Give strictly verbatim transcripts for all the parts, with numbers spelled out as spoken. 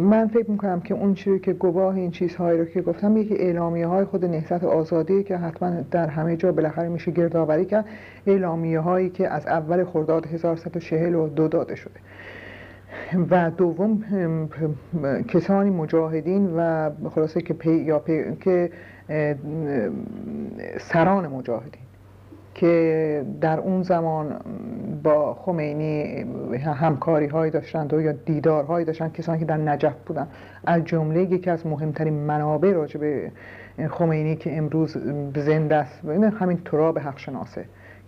من فکر میکنم که اون چیزی که گواه این چیزهایی رو که گفتم یکی اعلامیه های خود نهضت آزادی که حتما در همه جا بالاخره میشه گردآوری کرد، اعلامیه هایی که از اول خرداد هزار و صد و چهل و دو داده شده. و دوم کسانی مجاهدین و خلاصه که پی یا پی که سران مجاهدین که در اون زمان با خمینی همکاری هایی داشتند و یا دیدار هایی داشتند، کسانی که در نجف بودند، از جمله یکی از مهمترین منابع راجع به خمینی که امروز زنده است همین تراب حق شناسه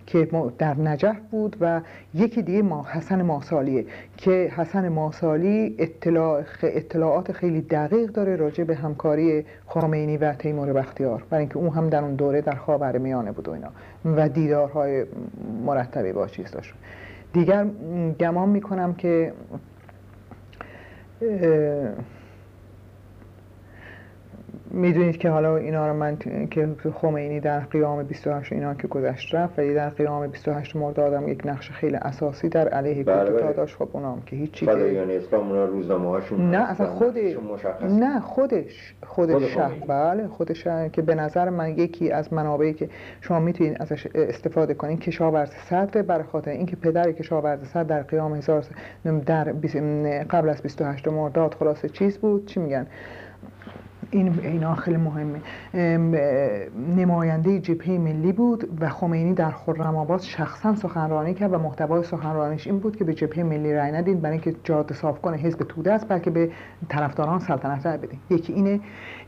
که در نجف بود و یکی دیگه ما حسن ماسالیه که حسن ماسالی اطلاع اطلاعات خیلی دقیق داره راجع به همکاری خمینی و تیمور بختیار، برای اینکه اون هم در اون دوره در خاورمیانه بود و اینا و دیدارهای مرتبی با چیز داشت. دیگر گمان میکنم که میدونید که حالا اینا رو من که خمینی در قیام بیست و هشت اینا که گذشت رفت، ولی در قیام بیست و هشت مرداد هم یک نقش خیلی اساسی در علیه کودتا داشت. خب اونام که هیچ چیزی یعنی اسلام اونها روزنامه‌هاشون نه اصلا خود نه خودش خود شاه بله خود شاه که به نظر من یکی از منابعی که شما میتونید ازش استفاده کنین کشاورز صدر، برای خاطر اینکه پدر کشاورز صدر در قیام هزار در قبل از بیست و هشت مرداد خلاصه چیز بود، چی میگن این اینا خیلی مهمه، نماینده جبهه ملی بود و خمینی در خرم‌آباد شخصا سخنرانی کرد و محتوای سخنرانیش این بود که به جبهه ملی رای ندین برای اینکه جاده صاف کنه حزب توده است، بلکه به طرفداران سلطنت رای بدین. یکی اینه،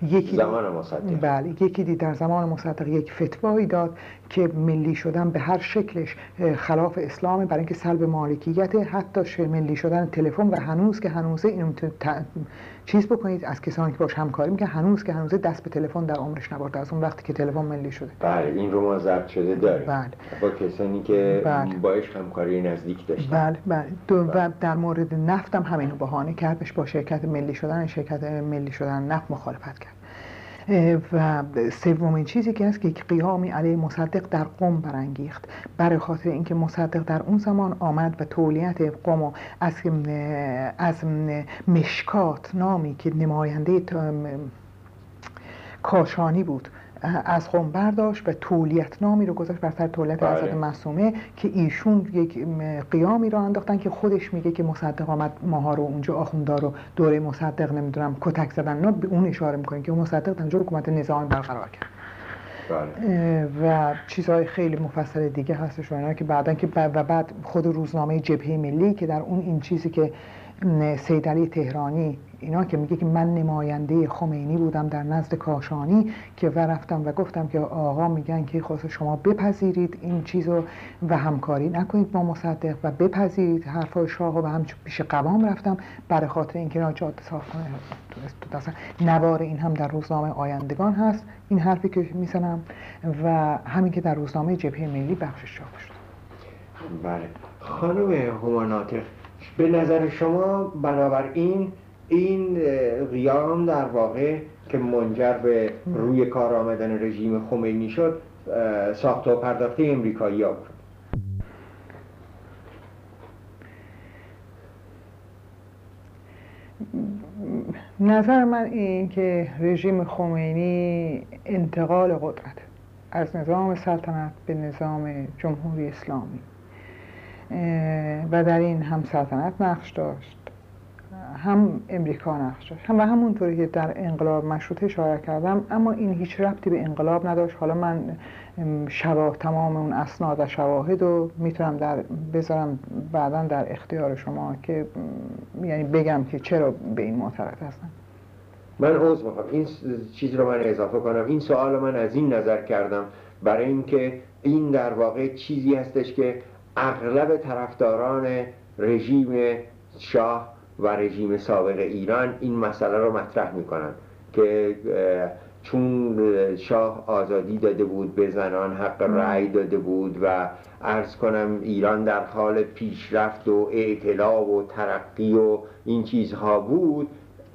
یکی زمان مصدق بله یکی دی در زمان مصدق یک فتوایی داد که ملی شدن به هر شکلش خلاف اسلامه، برای اینکه سلب مالکیت، حتی ملی شدن تلفن و هنوز که هنوزه اینو چیز بکنید از کسانی که باش همکاری میکنه هنوز که هنوز دست به تلفن در عمرش نبرده از اون وقتی که تلفن ملی شده. بله این رو ما ضبط شده داریم بله. با کسانی که بله. با عشق همکاری نزدیک داشتن بله بله, بله. و در مورد نفت هم همین رو بهانه کردش، با شرکت ملی شدن شرکت ملی شدن نفت مخالفت کرد. و سومین چیزی که هست که قیامی علیه مصدق در قم برانگیخت، برای خاطر اینکه مصدق در اون زمان آمد و تولیت قم از از مشکات نامی که نماینده کاشانی بود از قم برداشت و تولیت نامی رو گذاشت بر سر تولیت حضرت معصومه که ایشون یک قیامی رو انداختن که خودش میگه که مصدق آمد ماها رو اونجا آخوندا رو دوره مصدق نمیدونم کتک زدن، نه به اون اشاره میکنه که مصدق در اونجا حکومت نظامی برقرار کرد. بله. و چیزهای خیلی مفصل دیگه هستش اینا که بعدن که و بعد خود روزنامه جبهه ملی که در اون این چیزی که سید علی تهرانی اینا که میگه که من نماینده خمینی بودم در نزد کاشانی که رفتم و گفتم که آقا میگن که خواست شما بپذیرید این چیزو و همکاری نکنید با مصدق و بپذیرید حرفای شاهو و همچون پیش قوام رفتم برای خاطر اینکه را جاده صاف کنه. نوار این هم در روزنامه آیندگان هست این حرفی که میزنم و همین که در روزنامه جبهه ملی بخشش چاپ شد. بله خانم هماناطق، به نظر شما بنابراین این قیام در واقع که منجر به روی کار آمدن رژیم خمینی شد ساخت و پرداخته امریکایی ها بود؟ نظر من این که رژیم خمینی انتقال قدرت از نظام سلطنت به نظام جمهوری اسلامی و در این هم سلطنت نقش داشت هم امریکا نقش داشت هم و همونطوری که در انقلاب مشروطه اشاره کردم، اما این هیچ ربطی به انقلاب نداشت. حالا من شواهد تمام اون اسناد و شواهد رو میتونم در بذارم بعدا در اختیار شما که یعنی بگم که چرا به این معترض هستم. من عذر میخوام این چیز رو من اضافه کنم، این سوال رو من از این نظر کردم برای اینکه این در واقع چیزی هستش که اغلب طرفداران رژیم شاه و رژیم سابق ایران این مسئله رو مطرح میکنن که چون شاه آزادی داده بود به زنان، حق رأی داده بود و عرض کنم ایران در حال پیشرفت و اعتلاع و ترقی و این چیزها بود،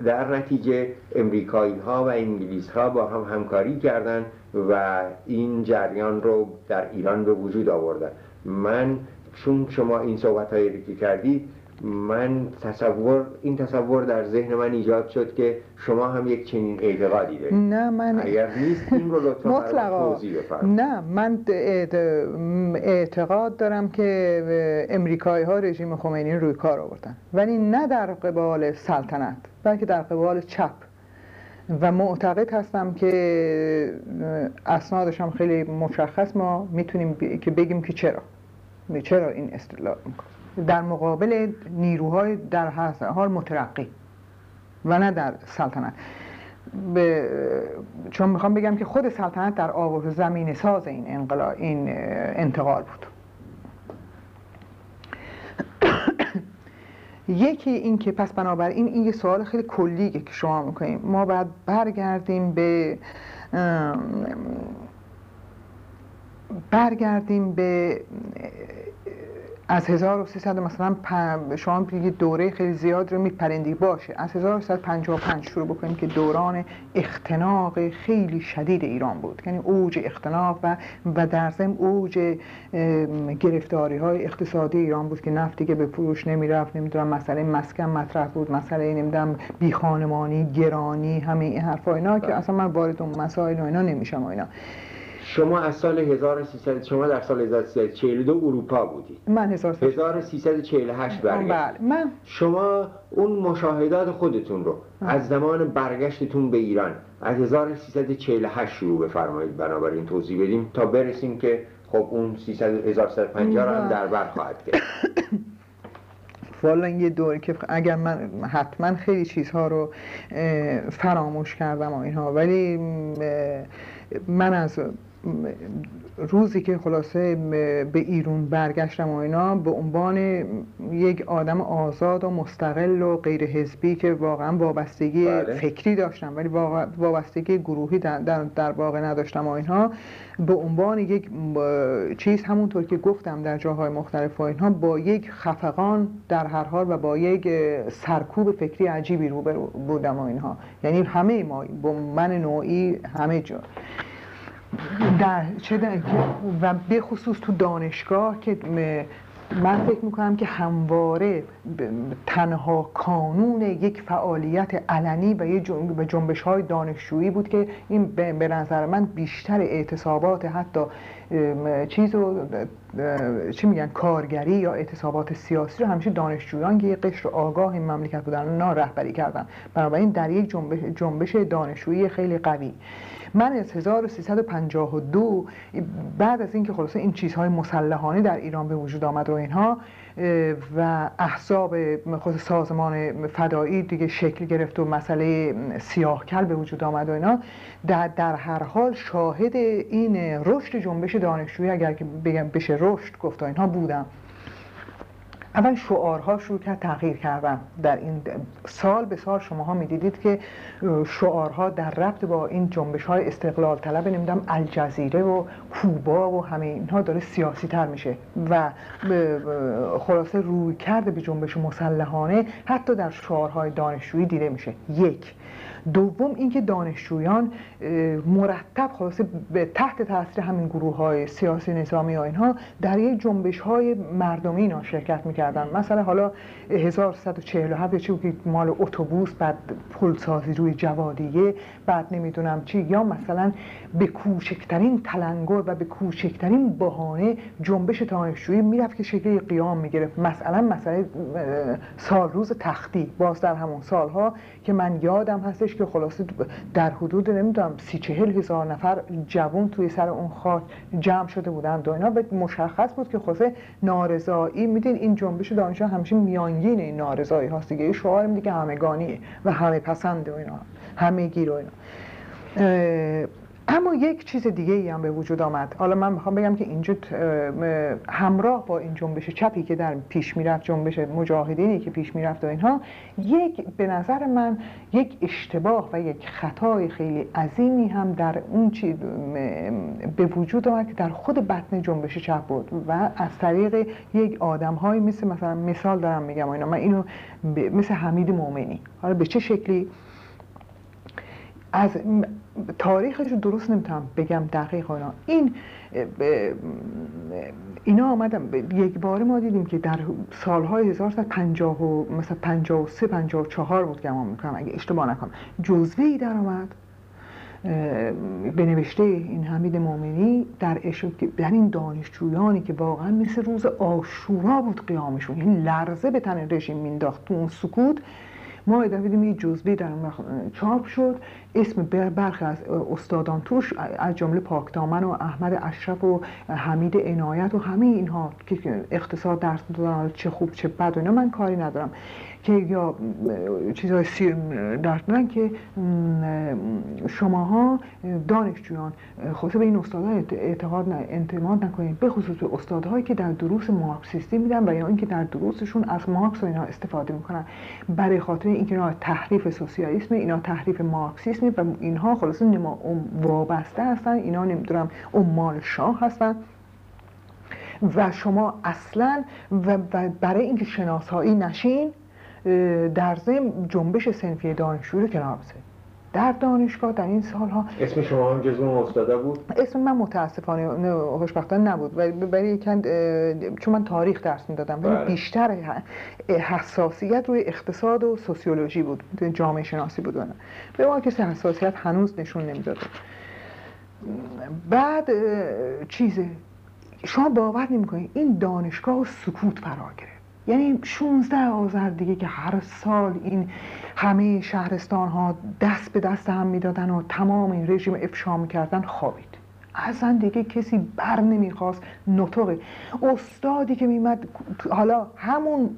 در نتیجه امریکایی ها و انگلیس ها با هم همکاری کردند و این جریان رو در ایران به وجود آوردن. من چون شما این صحبت هایی رو کردید من تصور این تصور در ذهن من ایجاد شد که شما هم یک چنین اعتقادی دارید. نه من اگر نیست این رو لطفا برام توضیح بفرمایید. نه من اعتقاد دارم که امریکایی ها رژیم خمینی رو روی کار آوردن، ولی نه در قبال سلطنت بلکه در قبال چپ، و معتقد هستم که اسنادش هم خیلی مشخص ما میتونیم ب... که بگیم که چرا چرا این استدلال میکنه در مقابل نیروهای در حال مترقی و نه در سلطنت. ب... چون میخوام بگم که خود سلطنت در آورد زمین ساز این انقلا... این انتقال بود. یکی این که پس بنابراین این یه سوال خیلی کلیه که شما میکنیم، ما باید برگردیم به برگردیم به از هزار و سیصد مثلا شما بگید دوره خیلی زیاد رو میپرندی، باشه از هزار و سیصد و پنجاه و پنج شروع بکنیم که دوران اختناق خیلی شدید ایران بود، یعنی اوج اختناق و و در ضمن اوج گرفتاری های اقتصادی ایران بود که نفت دیگه به فروش نمیرفت، نمیدونم مسئله مسکن مطرح بود، مسئله نمیدونم بی خانمانی، گرانی، همه این حرفا اینا که اصلا من وارد اون مسائل اینا نمیشم و اینا. شما از سال هزار و سیصد شما در سال هزار و سیصد و چهل و دو اروپا بودید. من هزار و سیصد و چهل و هشت برگشت. من شما اون مشاهدات خودتون رو از زمان برگشتتون به ایران از هزار و سیصد و چهل و هشت شروع بفرمایید، بنابراین توضیح بدیم تا برسیم که خب اون هزار و سیصد و پنجاه رو هم در بر خواهد کرد. والا یه دوره که اگر من حتما خیلی چیزها رو فراموش کردم و اینها، ولی من از روزی که خلاصه به ایران برگشتم و اینا به عنوان یک آدم آزاد و مستقل و غیر حزبی که واقعا وابستگی بله. فکری داشتم ولی وابستگی گروهی در, در, در واقع نداشتم و اینها، به عنوان یک چیز همونطور که گفتم در جاهای مختلف و اینها با یک خفقان در هر حال و با یک سرکوب فکری عجیبی روبرو بودم و اینها، یعنی همه ما با من نوعی همه جا در چه در... و به خصوص تو دانشگاه که من فکر میکنم که همواره تنها کانون یک فعالیت علنی و یک جنبش های دانشجویی بود که این به نظر من بیشتر اعتصابات حتی چیز رو چی میگن کارگری یا اعتصابات سیاسی رو همیشه دانشجویان که یک قشر آگاه این مملکت بودن اونا رهبری کردن، بنابراین در یک جنبش, جنبش دانشجویی خیلی قوی. من از هزار و سیصد و پنجاه و دو بعد از اینکه خلاصه این چیزهای مسلحانه در ایران به وجود آمد و اینها و احزاب خود سازمان فدایی دیگه شکل گرفت و مسئله سیاه‌کل به وجود آمد و اینا، در, در هر حال شاهد این رشد جنبش دانشجویی اگر که بگم بشه رشد گفت و اینها بودم. اول شعارها شروع کرد تغییر کردن، در این سال به سال شماها میدیدید که شعارها در ربط با این جنبش های استقلال طلب نمیدونم الجزیره و کوبا و همه اینها داره سیاسی تر میشه و خلاصه روی کرده به جنبش مسلحانه حتی در شعارهای دانشجویی دیده میشه. یک دوم اینکه دانشجویان مرتب خلاصه به تحت تاثیر همین گروه های سیاسی نظامی و اینها در یک جنبش های مردمی اینا شرکت میکردن، مثلا حالا هزار و سیصد و چهل و هفت چی بود که مال اتوبوس، بعد پلسازی روی جوادیه، بعد نمیدونم چی، یا مثلا به کوچکترین تلنگر و به کوچکترین بهانه جنبش دانشجویی میرفت که شکل قیام میگرفت، مثلا مثلا سال روز تختی باز در همون سالها که من یادم هستش که خلاصه در حدود نمیدونم سی چهل هزار نفر جوان توی سر اون خاک جمع شده بودن دو اینا، به مشخص بود که خلاصه نارضایی میدین این جنبش دانشجو همیشه میانگین این نارضایی هاست دیگه، شعار دیگه همگانیه و همه پسند و اینا همه گیر و اینا. اما یک چیز دیگه ای هم به وجود آمد، حالا من میخوام بگم که اینجا همراه با این جنبش چپی که در پیش میرفت، جنبش مجاهدینی که پیش میرفت و اینها، یک به نظر من یک اشتباه و یک خطای خیلی عظیمی هم در اون چیز به وجود آمد که در خود بطن جنبش چپ بود و از طریق یک آدم هایی مثل مثلا مثال دارم میگم اینا، من اینو مثل حمید مومنی، حالا به چه شکلی از تاریخش رو درست نمیتونم بگم دقیق. اینا این اینا آمدم یک بار ما دیدیم که در سالهای هزار و سیصد و پنجاه و مثلا پنجاه و سه پنجاه و چهار بود که ما میکنم اگه اشتباه نکنم جزوه ای در آمد به نوشته این حمید مومنی در اشاره در این دانشجویانی که واقعا مثل روز عاشورا بود قیامشون، یعنی لرزه به تن رژیم مینداخت تو اون سکوت. ما ادامه دیدیم یه جزوه در چاپ شد، اسم برخی از استادان توش از جمله پاک دامن و احمد اشرف و حمید عنایت و همه اینها که اقتصاد درس دادن، چه خوب چه بد و اینا من کاری ندارم، که یا چیزهای سیر درس دادن که شماها دانشجویان خود به این استادها اعتقاد انتقاد نکنید، به خصوص استادهایی که در دروس مارکسیستی میدن و یا اینکه در دروسشون از مارکس و اینا استفاده میکنن، برای خاطر اینکه اینا تحریف سوسیالیسم، اینا تحریف مارکسیسم و اینها خلاصه نما وابسته هستن، اینا نمیدونم عمال شاه هستن و شما اصلا و برای اینکه شناسایی نشین در ضمن جنبش صنفی دانشجو رو کنار بذارید در دانشگاه در این سالها. اسم شما هم جزو استادا بود؟ اسم من متاسفانه خوشبختانه نبود ولی برای چون من تاریخ درس میدادم ولی بیشتر حساسیت روی اقتصاد و سوسیولوژی بود، جامعه شناسی بود اون. به ما که حساسیت هنوز نشون نمیداد. بعد چیزه شما باور نمیکنید این دانشگاه و سکوت فرا گرفت، یعنی شانزده آذر دیگه که هر سال این همه شهرستان ها دست به دست هم میدادن و تمام این رژیم افشا میکردن خوابید، اصلا دیگه کسی بر نمیخواست نطقه. استادی که میمد، حالا همون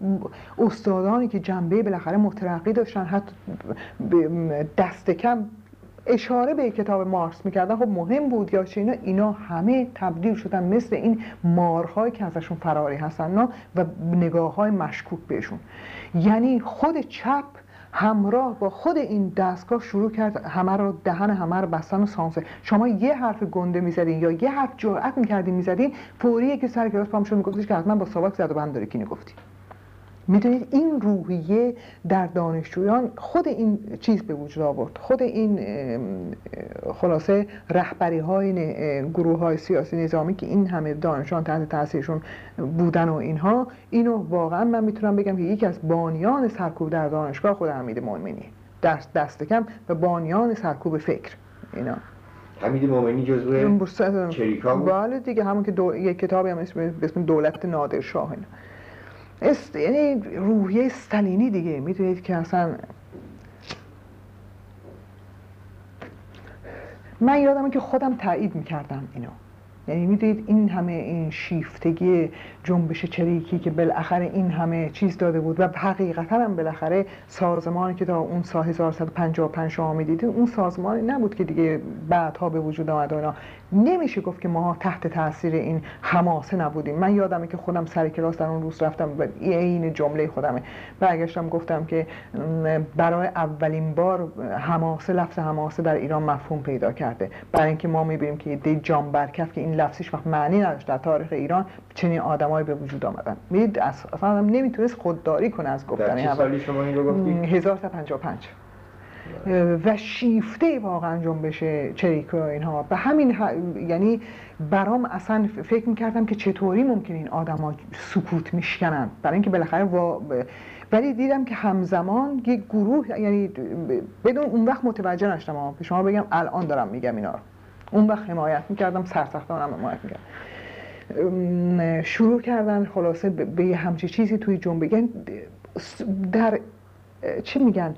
استادانی که جنبه بالاخره مترقی داشتن حتی دست کم اشاره به کتاب مارکس میکردن، خب مهم بود یا چه اینا، اینا همه تبدیل شدن مثل این مارهایی که ازشون فراری هستن و نگاه های مشکوک بهشون. یعنی خود چپ همراه با خود این دستگاه شروع کرد همه رو دهن همه رو بستن و سانسور. شما یه حرف گنده میزدین یا یه حرف جرأت میکردین میزدین، فوریه که سر کلاس پام شد میگفتش که حتما با ساواک زد و بند داره کی نگفتی. میدونید این روحیه در دانشجویان خود این چیز به وجود آورد، خود این خلاصه رهبری های گروه های سیاسی نظامی که این همه دانشجویان تحت تاثیرشون بودن و اینها، اینو واقعا من میتونم بگم که یکی از بانیان سرکوب در دانشگاه خود حمید مومنی دست دست کم و بانیان سرکوب فکر اینا. حمید مومنی جزو چریکا بود؟ بله دیگه، همون که دو... یک کتابی هم اسم اسم دولت نادرشاه اینا. است یعنی روحیه استالینی دیگه، میدونید که اصلا من یادمه که خودم تایید میکردم اینو، یعنی میدونید این همه این شیفتگی جنبش چریکی که بالاخره این همه چیز داده بود و حقیقتا هم بالاخره سازمانی که تا اون سال هزار و سیصد و پنجاه و پنج شما میدید اون سازمانی نبود که دیگه بعدها به وجود آمد. اونا نمیشه گفت که ما تحت تاثیر این حماسه نبودیم. من یادمه که خودم سر کلاس در اون روز رفتم و این جمله خودمه، برگشتم گفتم که برای اولین بار حماسه، لفظ حماسه در ایران مفهوم پیدا کرده، برای اینکه ما میبینیم که دی جام برکف که این لفظش وقت معنی نداشت در تاریخ ایران چنین آدمایی به وجود آمدن. میدید اصلا آدم نمیتونست خودداری کنه از گفتن. در چه سالی شما این رو گفتید؟ هزار و سیصد و پنجاه و پنج. و شیفته واقعا جنبش چریکو اینها به همین ح... یعنی برام اصلا فکر میکردم که چطوری ممکنه این آدما سکوت میشکنن، برای اینکه بالاخره وا... ولی دیدم که همزمان یک گروه، یعنی بدون اون وقت متوجه نشدم، شما بگم الان دارم میگم اینا رو. اون وقت حمایت میکردم، سرسختانم حمایت میکردم. شروع کردن خلاصه به همچی چیزی توی جنبه، یعنی در چی میگن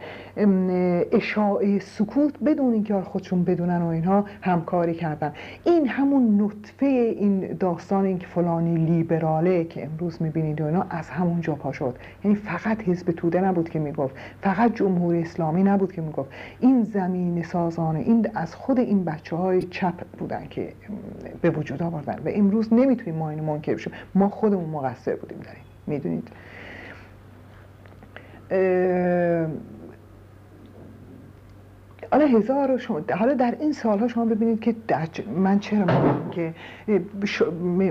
اشاعه سکوت بدون اینکه خودشون بدونن و اینها همکاری کردن. این همون نطفه این داستان این که فلانی لیبراله که امروز میبینید و اینا از همون جا پا شد. یعنی فقط حزب توده نبود که میگفت، فقط جمهوری اسلامی نبود که میگفت، این زمین سازانه این از خود این بچه های چپ بودن که به وجود آوردن و امروز نمیتونیم ما اینو منکر بشیم، ما خودمون مقصر بودیم در این. میدونید حالا هزار و شما حالا در این سالها شما ببینید که من چرا میگم که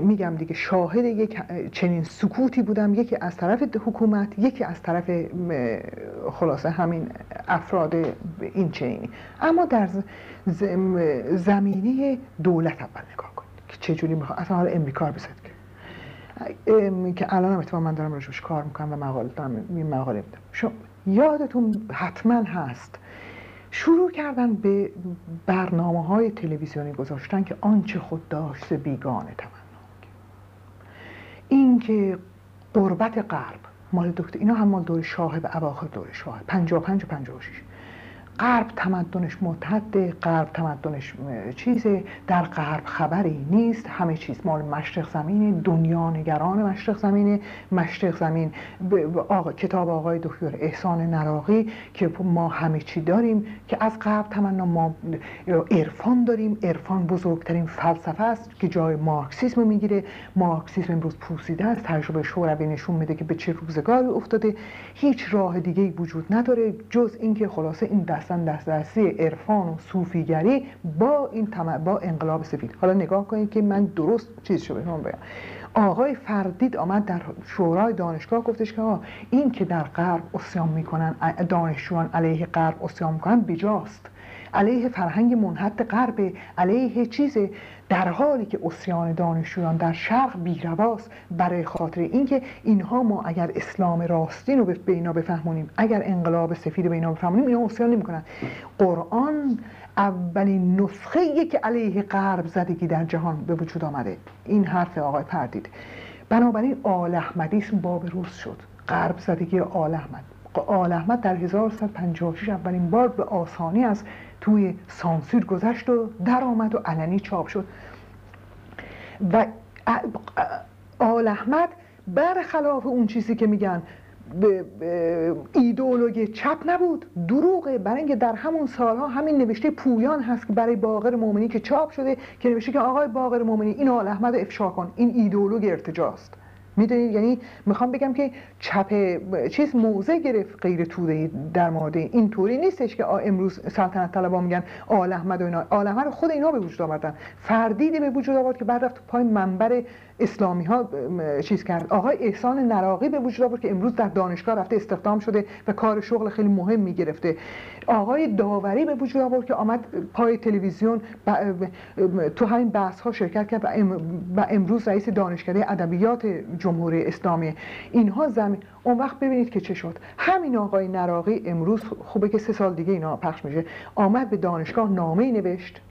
میگم دیگه شاهد یک چنین سکوتی بودم، یکی از طرف حکومت، یکی از طرف خلاصه همین افراد این چنینی. اما در زمینه دولت اول نگاه کنید که چجوری میخواد اصلا حالا امریکا رو بسد که الان هم اتفاقا من دارم روش کار میکنم و مقاله دارم این مقاله میدم. یادتون حتما هست شروع کردن به برنامه های تلویزیونی گذاشتن که آنچه خود داشت بیگانه تمنا، این که قربت غرب مال دکتر اینا هم مال دور شاه به اواخر دور شاه پنجاه و پنج و پنجاه و شش، غرب تمدنش متحد، غرب تمدنش چیزه، در غرب خبری نیست، همه چیز مال مشرق زمین، دنیا نگران مشرق زمین، مشرق زمین آقا، کتاب آقای دکتر احسان نراقی که ما همه چی داریم که از غرب تمنا ما عرفان داریم، عرفان بزرگترین فلسفه است که جای مارکسیسم میگیره، مارکسیسم امروز پوسیده است، تجربه شوروی نشون میده که به چه روزگاری افتاده، هیچ راه دیگه‌ای وجود نداره جز اینکه خلاصه این دست دسترسی عرفان و صوفیگری با این تم... با انقلاب سفید. حالا نگاه کنید که من درست چیز شو بهتون بگم. آقای فردید آمد در شورای دانشگاه گفتش که آه این که در غرب عصیان میکنن، دانشجویان علیه غرب عصیان میکنن بیجاست، علیه فرهنگ منحط غرب، علیه چیز، در حالی که عصیان دانشجویان در شرق بیرواست، برای خاطر اینکه اینها ما اگر اسلام راستین رو به اینا بفهمونیم، اگر انقلاب سفید رو به اینا بفهمونیم، اینا عصیان نمی‌کنن. قرآن اولین نسخه‌ای که علیه غرب زدگی در جهان به وجود آمده، این حرف آقای پردید. بنابراین آل احمدیسم باب روز شد، غرب زدگی آل احمد. آل احمد در هزار و صد و پنجاه و شش اولین بار به آسانی از توی سانسور گذشت و در آمد و علنی چاپ شد و آل احمد برخلاف اون چیزی که میگن ایدئولوژی چپ نبود، دروغه. برای اینکه در همون سالها همین نوشته پویان هست که برای باقر مومنی که چاپ شده که نوشته که آقای باقر مومنی این آل احمد رو افشا کن، این ایدئولوژ ارتجاست. میدونید یعنی میخوام بگم که چپ چیز موضع گرفت غیر توده در مورد این طوری نیستش که امروز سلطنت طلبان میگن آل احمد و اینا، آل احمد خود اینا به وجود آوردن، فردید به وجود آورد که بعد رفت پای منبر اسلامی ها چیز کرد، آقای احسان نراقی به وجود آورد که امروز در دانشگاه رفته استخدام شده و کار شغل خیلی مهم میگرفته، آقای داوری به وجود آورد که آمد پای تلویزیون تو همین بحث ها شرکت کرد و امروز رئیس دانشکده ادبیات جمهوری اسلامی. اینها زمین اون وقت ببینید که چه شد. همین آقای نراقی امروز خوبه که سه سال دیگه اینا پخش میشه، آمد به دانشگاه نامه‌ای نوشت،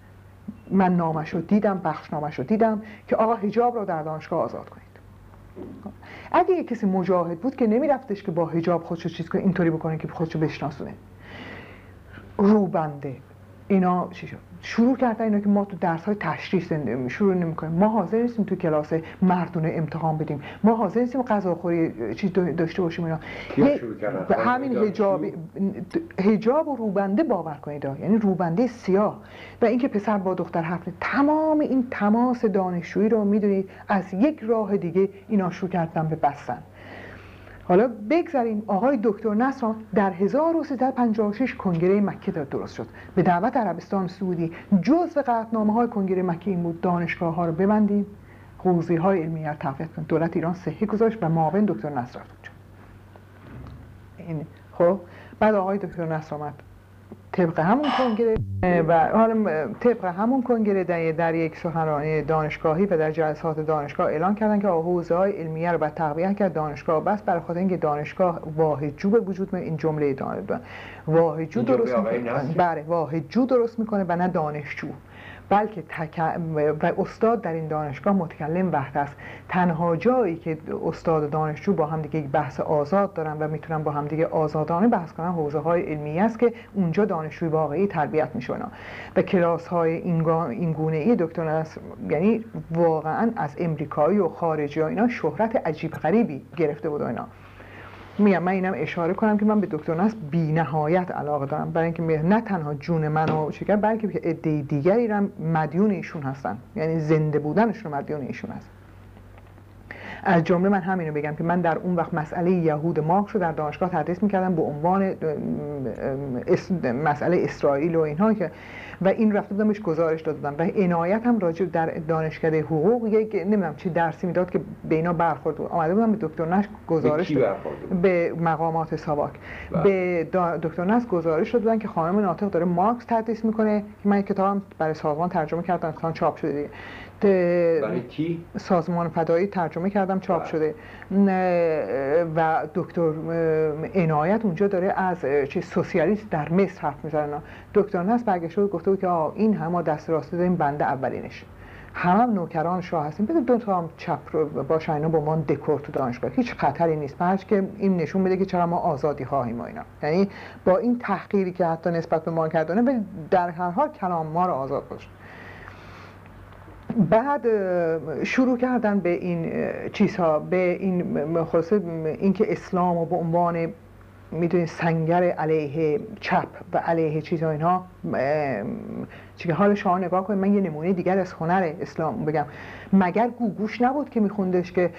من نامش رو دیدم، بخش نامش رو دیدم که آقا حجاب را در دانشگاه آزاد کنید. اگه یک کسی مجاهد بود که نمیرفتش که با حجاب خودشو چیز کنه، اینطوری بکنه که خودشو بشناسونه. روبنده اینا چی شد؟ شروع کردن اینا که ما تو درس‌های تشریح زنده شروع نمی‌کنیم، ما حاضر نیستیم تو کلاس مردونه امتحان بدیم، ما حاضر نیستیم غذاخوری چیز داشته باشیم. اینا همین حجاب حجاب و روبنده باور کنید، یعنی روبنده سیاه و اینکه پسر با دختر حفله، تمام این تماس دانشجویی رو میدونید از یک راه دیگه اینا شروع کردن به بستن. حالا بگذاریم آقای دکتر نصر در هزار و سیصد و پنجاه و شش کنگره مکه درست شد به دعوت عربستان سعودی، جزء قطعنامه‌های کنگره مکه این بود دانشگاه ها رو ببندیم، حوزه‌های علمی رو تقویت کنیم. دولت ایران صحه گذاشت و معاون دکتر نصر رفت اونجا. خب بعد آقای دکتر نصر آمد طبق همون کنگره و حالا طبق همون کنگره در, در یک سخنرانی دانشگاهی و در جلسات دانشگاه اعلان کردن که حوزه‌های علمیه رو باید تقویت کرد، دانشگاه بس برای خاطر اینکه دانشگاه واحدجو به وجود میاد، این جمله دانشگاه واحدجو درست میکنه، بله واحدجو درست میکنه و نه دانشجو، بلکه تک... و استاد در این دانشگاه متکلم وحد است. تنها جایی که استاد و دانشجو با هم دیگه یک بحث آزاد دارن و میتونن با هم دیگه آزادانه بحث کنن حوزه های علمی است که اونجا دانشجوی واقعی تربیت میشونه و کلاس های این گونه ای دکتر نصر یعنی واقعا از امریکایی و خارجی ها اینا شهرت عجیب غریبی گرفته بود. اینا میگم من اینم اشاره کنم که من به دکتر نصر بی نهایت علاقه دارم، برای اینکه نه تنها جون منو چیکار، بلکه که عده دیگری هم مدیون ایشون هستن، یعنی زنده بودنشون مدیون ایشون هست. از جمله من همین رو بگم که من در اون وقت مسئله یهود مارکس رو در دانشگاه تدریس میکردم به عنوان مسئله اسرائیل و اینها که و این رفته بودم بهش گزارش دادم و عنایت هم راجع در دانشکده حقوق یک نمیدونم چه درسی میداد که به اینا برخورد اومده بودم به دکتر نصر گزارش دادم به مقامات ساواک بله. به دکتر نصر گزارش دادن که خانم ناطق داره مارکس تدریس میکنه که من کتابم برای سازمان ترجمه کردم تا چاپ شده دیگه برای کی؟ سازمان فدایی ترجمه کردم چاپ بله. شده و دکتر عنایت اونجا داره از چه سوسیالیست در مصر حرف میزنه. دکتر نصر برگشت گفت که آه این همه دست راسته داریم بنده اولینش همه هم نوکران شاه هستیم بذار دو تا هم چپ رو باشه اینا با ما دکور تو دانشگاه هیچ خطری نیست پرش که این نشون بده که چرا ما آزادی خواهیم و اینا یعنی با این تحقیری که حتی نسبت به ما کردن ولی در هر حال کلام ما رو آزاد باشه. بعد شروع کردن به این چیزها به این خلاصه اینکه اسلام رو به عنوان میدونید سنگر علیه چپ و علیه چیزا اینها چیکه حال شما نگاه کنید من یه نمونه دیگر از هنر اسلام بگم مگر گوگوش نبود که میخوندش که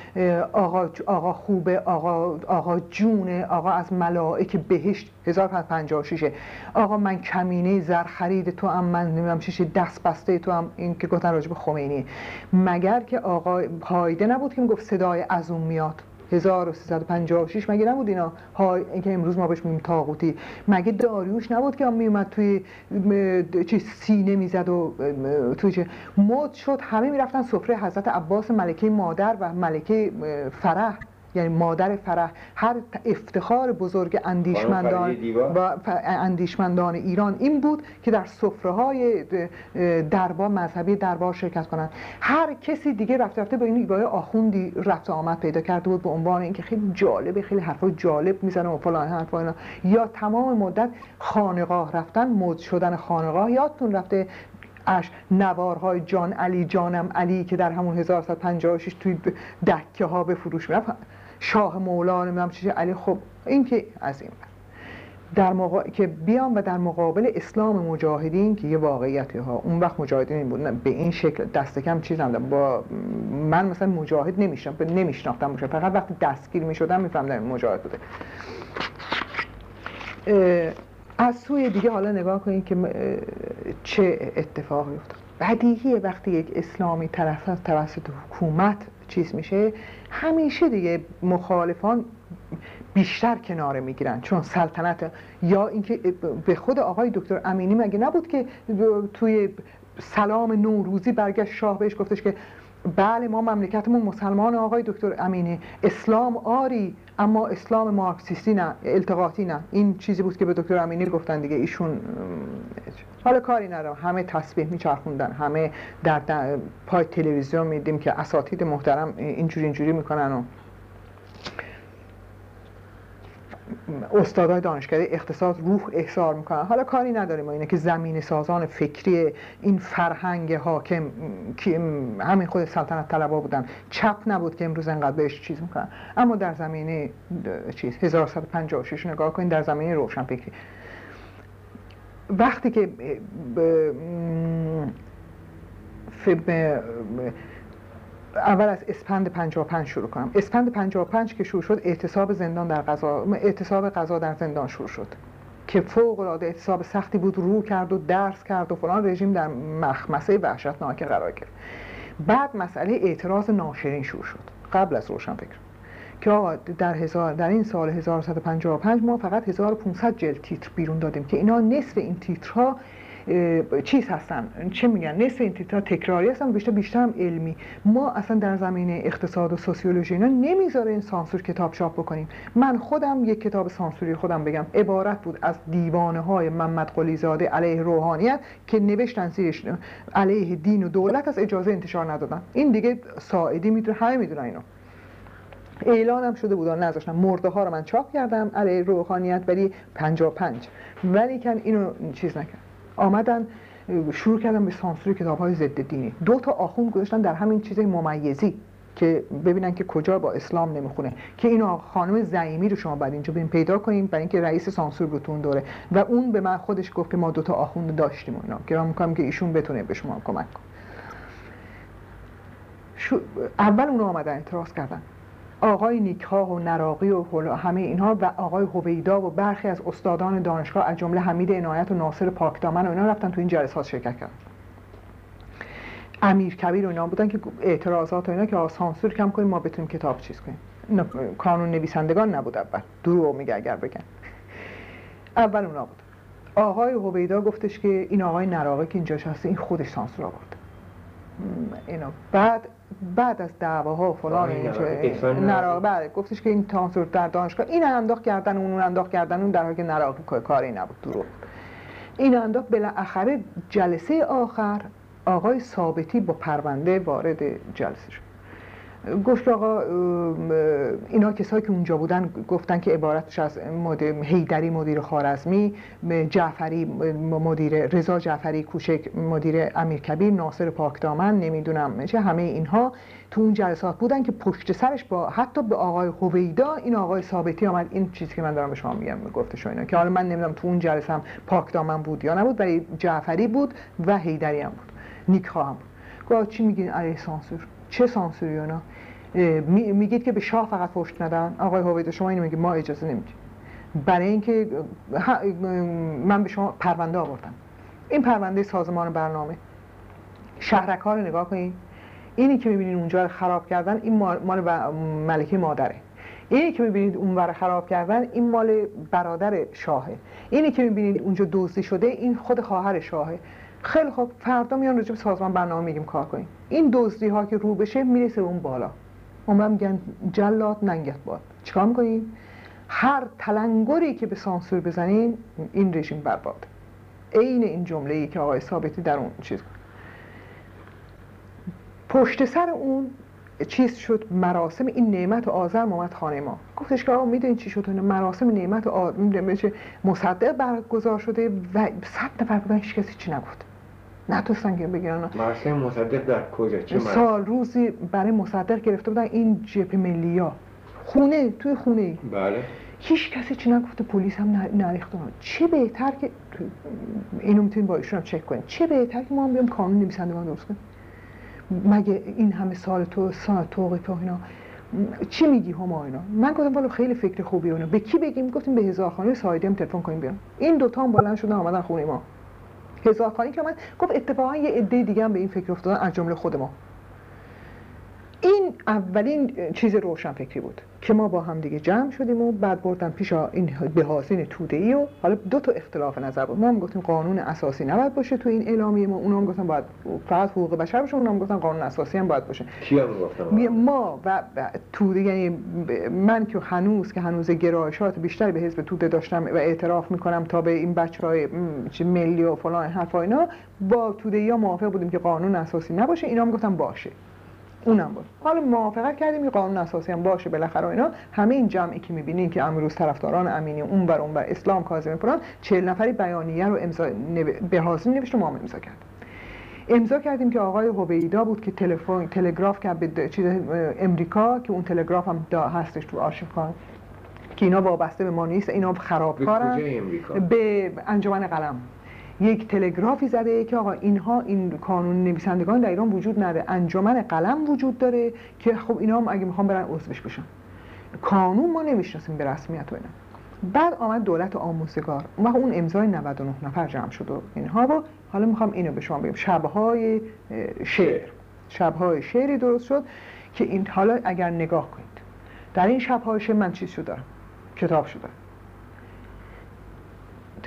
آقا آقا خوبه آقا آقا جونه آقا از ملائک بهشت هزار و پنجاه و شش آقا من کمینه زر خرید تو هم من نمیدونم چیشه دست بسته تو هم این که گفتن راجب خمینی مگر که آقا هایده نبود که میگفت صدای از اون میاد هزار و سیصد و پنجاه و شش مگه نبود اینا های که امروز ما بهش میگیم طاغوتی مگه داریوش نبود که میومد توی چی سینه میزد و توی چه مد شد همه میرفتن سفره حضرت عباس ملکه مادر و ملکه فرح یعنی مادر فرح هر افتخار بزرگ اندیشمندان و اندیشمندان ایران این بود که در سفره‌های دربار مذهبی دربار شرکت کنند. هر کسی دیگه رفته رفته با این ایبای آخوندی رفت آمد پیدا کرده بود به عنوان اینکه خیلی جالبه خیلی حرفا جالب میزنه و فلان حرفا اینا یا تمام مدت خانقاه رفتن مد شدن خانقاه یادتون رفته اش نوارهای جان علی جانم علی که در همون هزار و صد و پنجاه و شش توی دکه ها به فروش میرفت شاه مولا نمیدونم چیزی علی خب این که از این در مقا... که بیام و در مقابل اسلام مجاهدین که یه واقعیتی ها اون وقت مجاهدین بودن به این شکل دست کم چیز نمیدونم با من مثلا مجاهد نمیشناختم نمیشناختم فقط وقتی دستگیر میشدم میفهمیدم مجاهد بوده. اه... از سوی دیگه حالا نگاه کنید که چه اتفاقی افتاد. بدیهیه وقتی یک اسلامی طرف توسط حکومت چیز میشه همیشه دیگه مخالفان بیشتر کناره میگیرن چون سلطنت یا اینکه به خود آقای دکتر امینی مگه نبود که توی سلام نوروزی برگشت شاه بهش گفتش که بله ما مملکتمون مسلمان آقای دکتر امینی اسلام آری اما اسلام مارکسیستی نه التقاطی نه این چیزی بود که به دکتر امینی گفتن دیگه ایشون حالا کاری ندارم همه تسبیح میچرخوندن همه در پای تلویزیون میدیم که اساتید محترم اینجوری اینجوری میکنن و استادای دانشکده اقتصاد روح احضار میکنن حالا کاری نداریم ما اینه که زمین سازان فکری این فرهنگ حاکم که همین خود سلطنت طلبا بودن چپ نبود که امروز انقدر بهش چیز میکنن اما در زمینه چیز هزار و صد و پنجاه و شش نگاه کنین در زمینه روشن فکری وقتی که اول از اسپند پنجاه و پنج شروع کنم. اسپند پنجاه و پنج که شروع شد اعتصاب زندان در قضا اعتصاب قضا در زندان شروع شد که فوق العاده اعتصاب سختی بود رو کرد و درس کرد و فلان رژیم در مخمسه وحشتناک قرار گرفت. بعد مسئله اعتراض ناشرین شروع شد قبل از روشنفکر که آقا در هزار در این سال هزار و صد و پنجاه و پنج ما فقط هزار و پانصد جلد تیتر بیرون دادیم که اینا نصف این تیترها چیز هستن چه میگن نصف این تیترها تکراری هستن بیشتر بیشتر هم علمی ما اصلا در زمینه اقتصاد و سوسیولوژی اینا نمیذاره این سانسور کتاب چاپ بکنیم من خودم یک کتاب سانسوری خودم بگم عبارت بود از دیوانه های محمد قلی زاده علیه روحانیت که نوشتن زیرش علیه دین و دولت از اجازه انتشار ندادن این دیگه ساعدی میدونه همه میدونن اینو اعلان هم شده بود و نذاشتم مرده ها رو من چاپ کردم علیه روحانیت ولی پنجاه و پنج ولی کن اینو چیز نکرد آمدن شروع کردن به سانسور کتاب‌های ضد دینی دو تا آخوند گذاشتن در همین چیز ممیزی که ببینن که کجا با اسلام نمیخونه که اینو خانم زعیمی رو شما بعد اینجا بریم پیدا کنیم برای اینکه رئیس سانسور بود اون دوره و اون به من خودش گفت که ما دو تا آخوند داشتیم و اینا که من میگم که ایشون بتونه به شما کمک کنه اول اونا آمدن اعتراض کردن، آقای نیکها و نراقی و همه اینها و آقای هویدا و برخی از استادان دانشگاه از جمله حمید عنایت و ناصر پاک دامن و اینا رفتن تو این جلسات شرکت کردن. امیر کبیر و اینا بودن که اعتراضات و اینا که سانسور کم کنیم ما بتونیم کتاب چیز کنیم. کانون نویسندگان نبود، اول دروغ میگه اگر بگن. اول اونا بود. آقای هویدا گفتش که این آقای نراقی که اینجا نشسته این خودش سانسور آورد. اینا بعد بعد از دعواها و فلان اینجا نراقی بعد گفتش که این سانسور در دانشگاه این انداخت کردن اون انداخت کردن اون، در حالی که نراقی کاری نبود، دروغ. این انداخت. بالاخره جلسه آخر آقای ثابتی با پرونده وارد جلسه شد. گفت آقا اینا کسایی که اونجا بودن گفتن که عبارتش از هیدری مدیر خوارزمی، جعفری مدیر رضا جعفری کوچک مدیر امیرکبیر، ناصر پاکدامن، نمیدونم چه، همه اینها تو اون جلسات بودن که پشت سرش با حتی به آقای هویدا این آقای ثابتی آمد. این چیزی که من دارم به شما میگم گفتش اینا که حالا من نمیدونم تو اون جلسه هم پاکدامن بود یا نبود، ولی جعفری بود و هیدری هم بود، نیکها هم بود. گفت چی میگین علیه سانسور؟ چه سانسوری اونا؟ می، میگید که به شاه فقط پشت ندن. آقای هویدا شما اینو میگید، ما اجازه نمیدیم. برای اینکه من به شما پرونده آوردم، این پرونده سازمان برنامه شهرک‌ها رو نگاه کنید، اینی که میبینید اونجا رو خراب کردن این مال ملکه مادره، اینی که میبینید اونور خراب کردن این مال برادر شاهه، اینی که میبینید اونجا دزدی شده این خود خواهر شاهه. خیلی خوب، فردا میان راجع به سازمان برنامه میگیم کار کنیم. این دزدی ها که رو بشه میرسه اون بالا، اونم میگن جلاد ننگت باد. چیکار میکنیم؟ هر تلنگری که به سانسور بزنین این رژیم برباد. عین این جمله‌ای که آقای ثابتی در اون چیز پشت سر اون چیز شد. مراسم این نعمت و آزر محمد خانه ما گفتش که آقا میدونین چی شد؟ مراسم نعمت و آزر مصدق برگزار شده و صد نفر بودن، هیچ کسی چی نگفت، نتونستن که بگن. مراسم مصدق در کجا؟ چه مراسم؟ سال روزی برای مصدق گرفته بودن این جبهه ملی‌ها، خونه توی خونه ای. بله. هیچ کسی چی نگفته، پلیس هم نریخت. چه بهتر که اینو میتونیم با ایشون هم چک کنیم، چه بهتر که ما هم بیام کانون نویسندگان درست کنیم. مگه این همه سال تو سال توقیف اینا چی میگی هما اینا؟ من گفتم والا خیلی فکر خوبی اونا، به کی بگیم؟ گفتیم به هزارخانی سایدم تلفن کنیم بیان. این دوتا هم بلند شدن اومدن خونه ما. هزارخانی که من گفت اتفاقا یه عده دیگه هم به این فکر افتادن از جمله خود ما. این اولین چیز روشن فکری بود که ما با هم دیگه جمع شدیم و بعد بردن پیش این بهازین توده‌ای و حالا دو تا اختلاف نظر بود. ما هم گفتیم قانون اساسی نباید باشه تو این اعلامیه ما، اونا هم گفتن باید فقط حقوق بشر باشه، اونا هم گفتن قانون اساسی هم باید باشه. کیا گفتن؟ ما و توده، یعنی من که هنوز که هنوز گرایشات بیشتر به حزب توده داشتم و اعتراف میکنم تا به این بچهای ملی و فلان حرفا اینا، با توده‌ای موافق بودیم که قانون اساسی نباشه، اینا هم گفتن باشه. اونم بود. حالا موافقت کردیم که قانون اساسی هم باشه بالاخره اینا. همه این جمعی که می‌بینین که امروز طرفداران امینی اون بر اون بر اسلام کاظمی پران چهل نفری بیانیه رو امضا به حاضر نوشت و ما هم امضا کرد. امضا کردیم که آقای هویدا بود که تلفن تلگراف کرد به چیز امریکا که اون تلگراف هم هستش تو آرشیو کار که اینا وابسته به ما نیست، اینا خرابکارن. به امریکا، به انجمن قلم یک تلگرافی زده که آقا اینها این کانون نویسندگان در ایران وجود نداره، انجمن قلم وجود داره که خب اینا هم اگه میخوان برن عضوش بشن، کانون ما نمیشناسیم به رسمیت و اینا. بعد آمد دولت آموزگار، اون وقت اون امضای نود و نه نفر جمع شد و اینها. و حالا میخوام اینو به شما بگم، شبهای شعر، شبهای شعری درست شد که این حالا اگر نگاه کنید در این شبهای شعر من چیز شده، کتاب شده.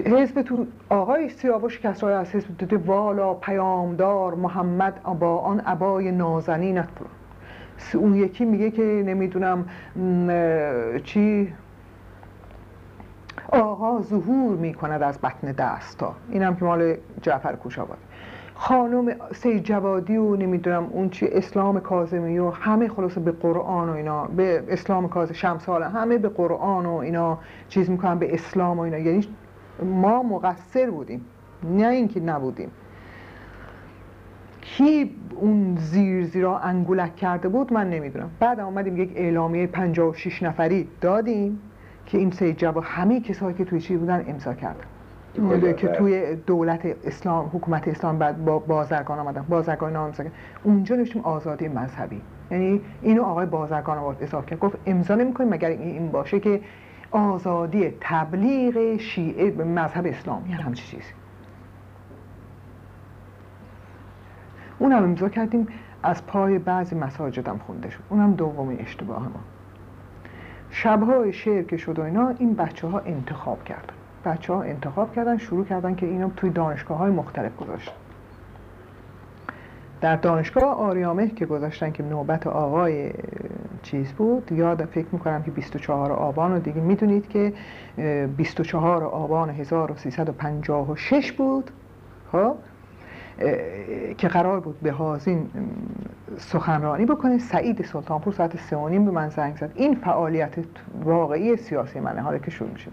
حزب تو آقای سیاوش کسرای از حزب توده والا پیامدار محمد آبا آن عبای نازنینت برو. اون یکی میگه که نمیدونم چی آقا ظهور میکند از بطن دستا، اینم که مال جعفر کوش آباده. خانم سی جوادی و نمیدونم اون چی اسلام کاظمی و همه خلاصه به قرآن و اینا، به اسلام کاظمی شمساله، همه به قرآن و اینا چیز میکنن، به اسلام و اینا. یعنی ما مقصر بودیم، نه اینکه نبودیم. کی اون زیر زیرا انگولک کرده بود من نمیدونم. بعد اومدیم یک اعلامیه پنجاه و شش نفری دادیم که این سید جبا همه کسایی که توی چی بودن امضا کردن. بوده که توی دولت اسلام، حکومت اسلام، بعد با بازرگان آمدن، بازرگان نام زدن، اونجا نوشتیم آزادی مذهبی. یعنی اینو آقای بازرگان آورد اضافه کرد، گفت امضا نمی‌کنیم مگر این باشه که آزادی تبلیغ شیعه به مذهب اسلام، یعنی همچین چیزی. اون هم امضا کردیم، از پای بعضی مساجد هم خونده شد. اونم دومین اشتباه ما. شب‌های شعر که شد و اینا، این بچه‌ها انتخاب کردن. بچه‌ها انتخاب کردن، شروع کردن که اینو توی دانشگاه‌های مختلف گذاشتن. در دانشگاه آریامه که گذاشتن که نوبت آقای چیز بود، یاد فکر می‌کنم که بیست و چهار آبان، و دیگه می‌دونید که بیست و چهار آبان هزار و سیصد و پنجاه و شش بود، ها، که قرار بود به هازین سخنرانی بکنه. سعید سلطانپور ساعت سه و نیم به من زنگ زد، این فعالیت واقعی سیاسی منه، حالا که شروع میشه.